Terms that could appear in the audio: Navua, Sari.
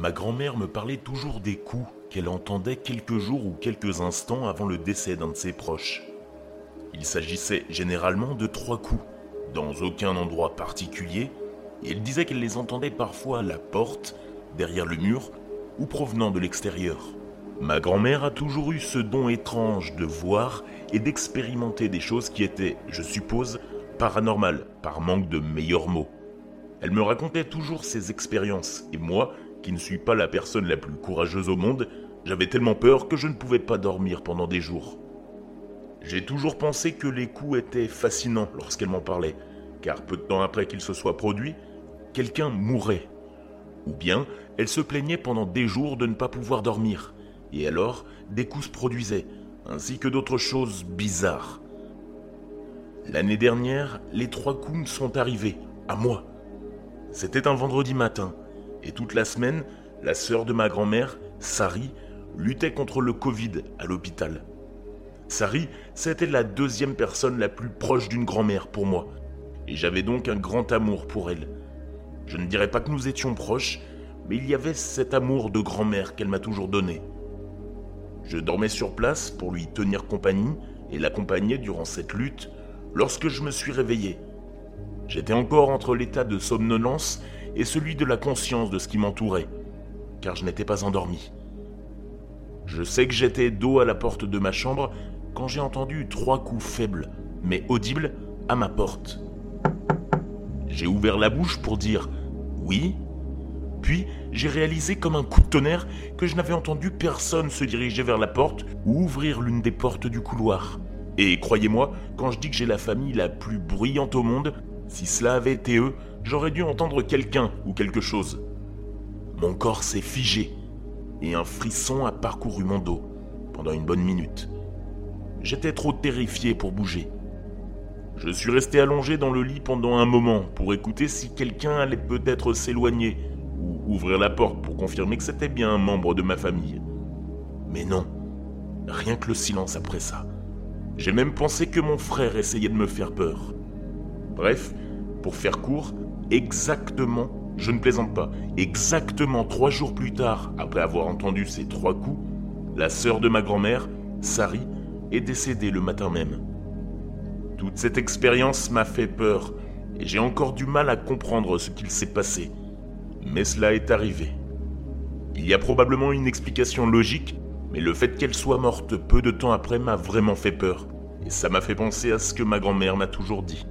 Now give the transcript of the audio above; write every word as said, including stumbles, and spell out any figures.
Ma grand-mère me parlait toujours des coups qu'elle entendait quelques jours ou quelques instants avant le décès d'un de ses proches. Il s'agissait généralement de trois coups, dans aucun endroit particulier, et elle disait qu'elle les entendait parfois à la porte, derrière le mur, ou provenant de l'extérieur. Ma grand-mère a toujours eu ce don étrange de voir et d'expérimenter des choses qui étaient, je suppose, paranormales, par manque de meilleurs mots. Elle me racontait toujours ses expériences, et moi, qui ne suis pas la personne la plus courageuse au monde, j'avais tellement peur que je ne pouvais pas dormir pendant des jours. J'ai toujours pensé que les coups étaient fascinants lorsqu'elle m'en parlait, car peu de temps après qu'ils se soient produits, quelqu'un mourait. Ou bien, elle se plaignait pendant des jours de ne pas pouvoir dormir, et alors, des coups se produisaient, ainsi que d'autres choses bizarres. L'année dernière, les trois coups me sont arrivés, à moi. C'était un vendredi matin, et toute la semaine, la sœur de ma grand-mère, Sari, luttait contre le Covid à l'hôpital. Sari, c'était la deuxième personne la plus proche d'une grand-mère pour moi, et j'avais donc un grand amour pour elle. Je ne dirais pas que nous étions proches, mais il y avait cet amour de grand-mère qu'elle m'a toujours donné. Je dormais sur place pour lui tenir compagnie et l'accompagner durant cette lutte lorsque je me suis réveillé. J'étais encore entre l'état de somnolence et celui de la conscience de ce qui m'entourait, car je n'étais pas endormi. Je sais que j'étais dos à la porte de ma chambre quand j'ai entendu trois coups faibles, mais audibles, à ma porte. J'ai ouvert la bouche pour dire « oui », puis j'ai réalisé comme un coup de tonnerre que je n'avais entendu personne se diriger vers la porte ou ouvrir l'une des portes du couloir. Et croyez-moi, quand je dis que j'ai la famille la plus bruyante au monde, si cela avait été eux, j'aurais dû entendre quelqu'un ou quelque chose. Mon corps s'est figé, et un frisson a parcouru mon dos pendant une bonne minute. J'étais trop terrifié pour bouger. Je suis resté allongé dans le lit pendant un moment pour écouter si quelqu'un allait peut-être s'éloigner ou ouvrir la porte pour confirmer que c'était bien un membre de ma famille. Mais non, rien que le silence après ça. J'ai même pensé que mon frère essayait de me faire peur. Bref, pour faire court, exactement, je ne plaisante pas, exactement trois jours plus tard, après avoir entendu ces trois coups, la sœur de ma grand-mère, Sari, est décédée le matin même. Toute cette expérience m'a fait peur, et j'ai encore du mal à comprendre ce qu'il s'est passé. Mais cela est arrivé. Il y a probablement une explication logique, mais le fait qu'elle soit morte peu de temps après m'a vraiment fait peur, et ça m'a fait penser à ce que ma grand-mère m'a toujours dit.